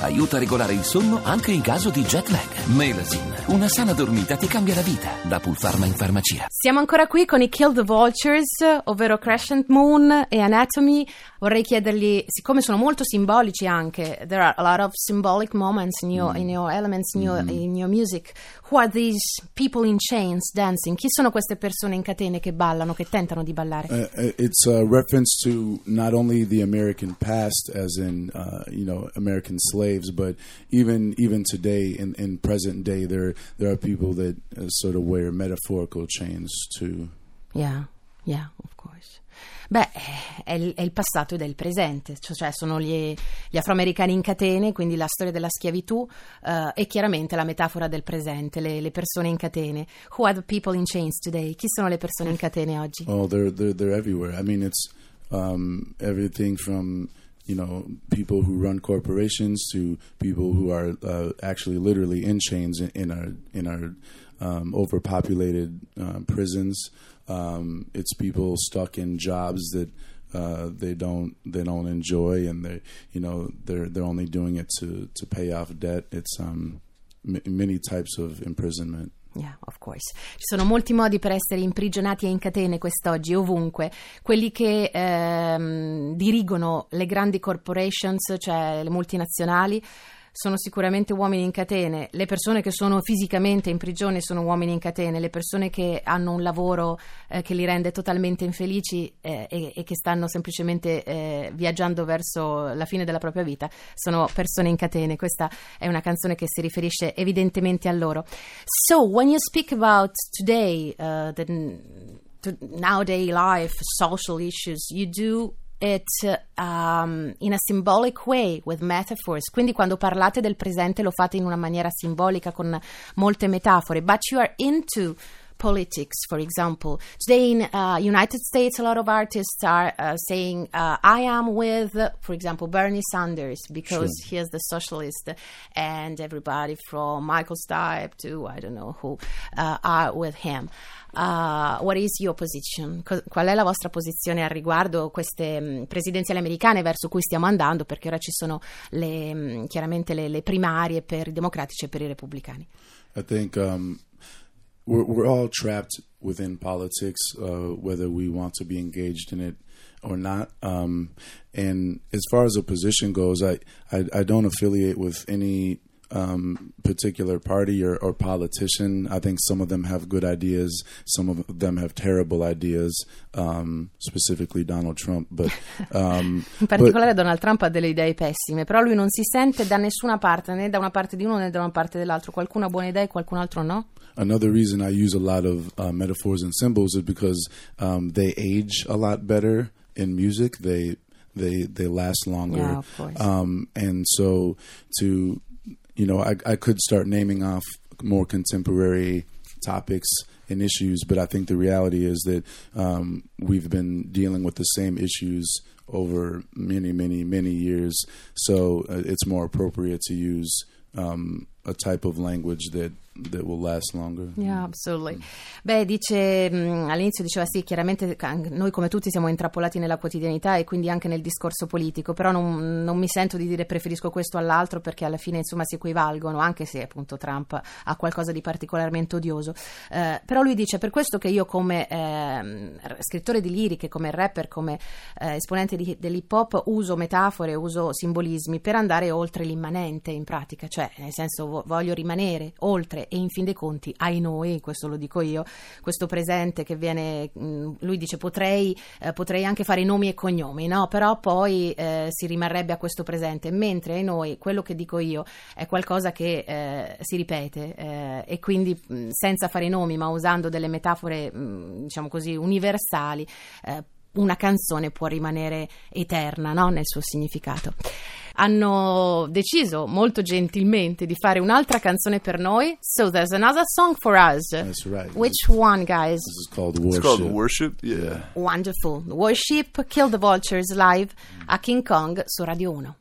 aiuta a regolare il sonno anche in caso di jet lag. Melazine, una sana dormita ti cambia la vita, da Pulfarma in farmacia. Siamo ancora qui con i Kill the Vultures, ovvero Crescent Moon e Anatomy. Vorrei chiedergli, siccome sono molto simbolici anche, there are a lot of symbolic moments in your elements, in your music. Who are these people in chains dancing? Chi sono queste persone in catene che ballano, che tentano di ballare? It's a reference to not only the American past, as in American slaves, but even today in present day, there are people that sort of wear metaphorical chains too. Yeah, of course. Beh, è il passato ed è il presente, cioè sono gli afroamericani in catene, quindi la storia della schiavitù e chiaramente la metafora del presente, le persone in catene. Who are the people in chains today? Chi sono le persone in catene oggi? Oh, they're everywhere. I mean, it's everything from people who run corporations to people who are actually literally in chains in our overpopulated prisons. It's people stuck in jobs that they don't enjoy, and they're only doing it to pay off debt. It's many types of imprisonment. Yeah, of course. Ci sono molti modi per essere imprigionati e in catene quest'oggi, ovunque. Quelli che dirigono le grandi corporations, cioè le multinazionali, sono sicuramente uomini in catene. Le persone che sono fisicamente in prigione sono uomini in catene. Le persone che hanno un lavoro che li rende totalmente infelici e che stanno semplicemente viaggiando verso la fine della propria vita sono persone in catene. Questa è una canzone che si riferisce evidentemente a loro. So when you speak about today, the nowadays life, social issues, you do it in a symbolic way with metaphors. Quindi quando parlate del presente lo fate in una maniera simbolica con molte metafore. But you are into politics, for example. Today in United States, a lot of artists are saying, I am with, for example, Bernie Sanders, because he is the socialist, and everybody from Michael Stipe to, I don't know who, are with him. What is your position? Qual è la vostra posizione al riguardo queste presidenziali americane verso cui stiamo andando? Perché ora ci sono chiaramente le primarie per i democratici e per i repubblicani. I think we're all trapped within politics, whether we want to be engaged in it or not. And as far as a position goes, I don't affiliate with any particular party or politician. I think some of them have good ideas, some of them have terrible ideas, specifically Donald Trump. But in particolare Donald Trump ha delle idee pessime, però lui non si sente da nessuna parte, né da una parte di uno né da una parte dell'altro. Qualcuno ha buone idee, qualcun altro no. Another reason I use a lot of metaphors and symbols is because they age a lot better in music. They last longer. Yeah, of course. And so to I could start naming off more contemporary topics and issues, but I think the reality is that we've been dealing with the same issues over many, many, many years. So it's more appropriate to use a type of language that will last longer. Yeah, absolutely. Beh, dice all'inizio diceva sì, chiaramente noi come tutti siamo intrappolati nella quotidianità e quindi anche nel discorso politico, però non mi sento di dire preferisco questo all'altro perché alla fine insomma si equivalgono, anche se appunto Trump ha qualcosa di particolarmente odioso. Però lui dice per questo che io come scrittore di liriche, come rapper, come esponente dell'hip hop uso metafore, uso simbolismi per andare oltre l'immanente in pratica, cioè nel senso voglio rimanere oltre e in fin dei conti ai noi, questo lo dico io, questo presente che viene, lui dice potrei anche fare nomi e cognomi, no? Però poi si rimarrebbe a questo presente, mentre ai noi quello che dico io è qualcosa che si ripete e quindi senza fare nomi ma usando delle metafore diciamo così universali una canzone può rimanere eterna, no? Nel suo significato. Hanno deciso molto gentilmente di fare un'altra canzone per noi. So there's another song for us. That's right. Which one, guys? This is called Worship. It's called Worship, yeah. Wonderful. Worship, Kill the Vultures live a King Kong su Radio 1.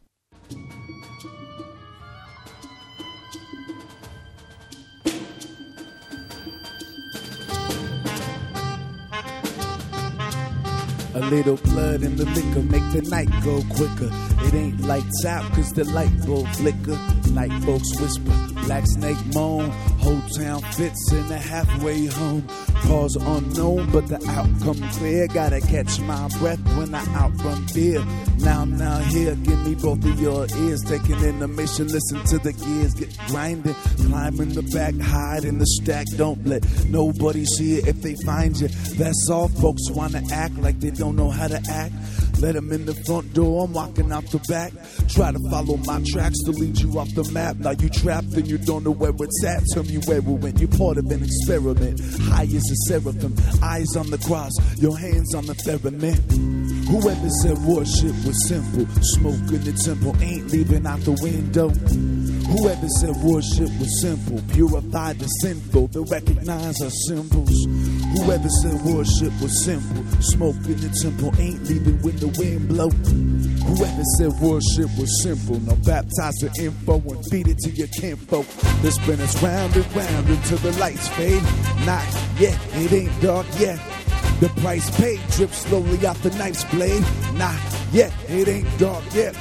little blood in the liquor make the night go quicker. It ain't lights out cause the light bulb flicker. Night folks whisper, black snake moan. Whole town fits in the halfway home. Cause unknown but the outcome clear. Gotta catch my breath when I outrun fear. Now here, give me both of your ears. Taking in the mission, listen to the gears get grinding. Climb in the back, hide in the stack. Don't let nobody see it if they find you. That's all folks wanna act like they don't know how to act. Let them in the front door, I'm walking out the back. Try to follow my tracks to lead you off the map. Now you trapped and you don't know where it's at. Tell me where we went, you're part of an experiment. High as a seraphim, eyes on the cross, your hands on the firmament. Whoever said worship was simple, smoke in the temple ain't leaving out the window. Whoever said worship was simple, purified the sinful, they recognize our symbols. Whoever said worship was simple, smoke in the temple ain't leaving when the wind blow. Whoever said worship was simple, now baptize the info and feed it to your kinfolk. Let's spin us round and round until the lights fade. Not yet, it ain't dark yet. The price paid drips slowly off the knife's blade. Not yet, it ain't dark yet.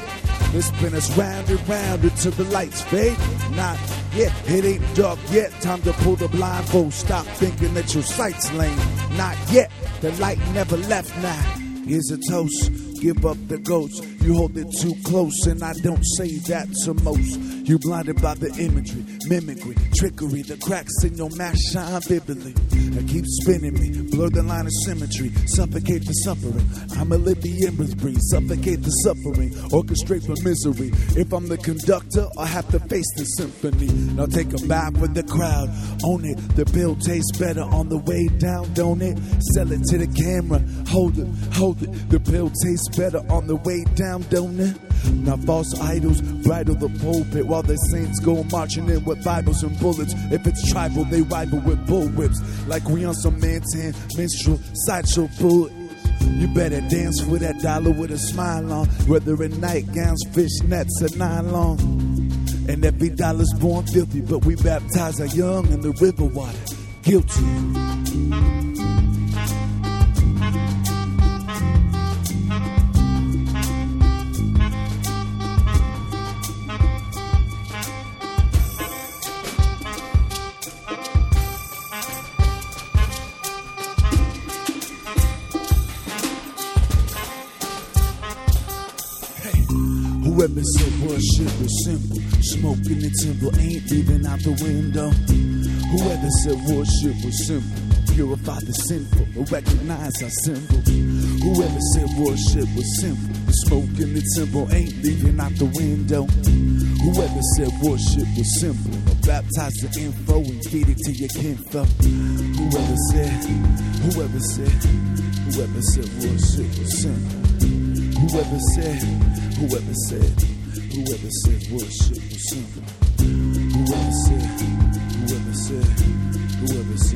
Let's spin us round and round until the lights fade. Not yet, it ain't dark yet. Time to pull the blindfold. Stop thinking that your sight's lame. Not yet, the light never left. Now, here's a toast. Give up the ghost. You hold it too close, and I don't say that to most. You blinded by the imagery, mimicry, trickery. The cracks in your mask shine vividly. I keep spinning me, blur the line of symmetry, suffocate the suffering. I'm a Libby embers breeze, suffocate the suffering, orchestrate for misery. If I'm the conductor, I'll have to face the symphony. Now take a vibe with the crowd, own it. The bill tastes better on the way down, don't it? Sell it to the camera, hold it. The bill tastes better on the way down, don't it? Now false idols bridle the pulpit while the saints go marching in with Bibles and bullets. If it's tribal, they rival with bullwhips. Like we on some man's hand, minstrel, sideshow bullet. You better dance for that dollar with a smile on, whether in nightgowns, fishnets, or nylon. And every dollar's born filthy, but we baptize our young in the river water. Guilty. Whoever said worship was simple, smoke in the temple ain't leaving out the window. Whoever said worship was simple, purify the sinful and recognize our symbols. Whoever said worship was simple, smoke in the temple ain't leaving out the window. Whoever said worship was simple, baptize the info and feed it to your kinfolk. Whoever said worship was simple. Whoever said worship was simple. Whoever said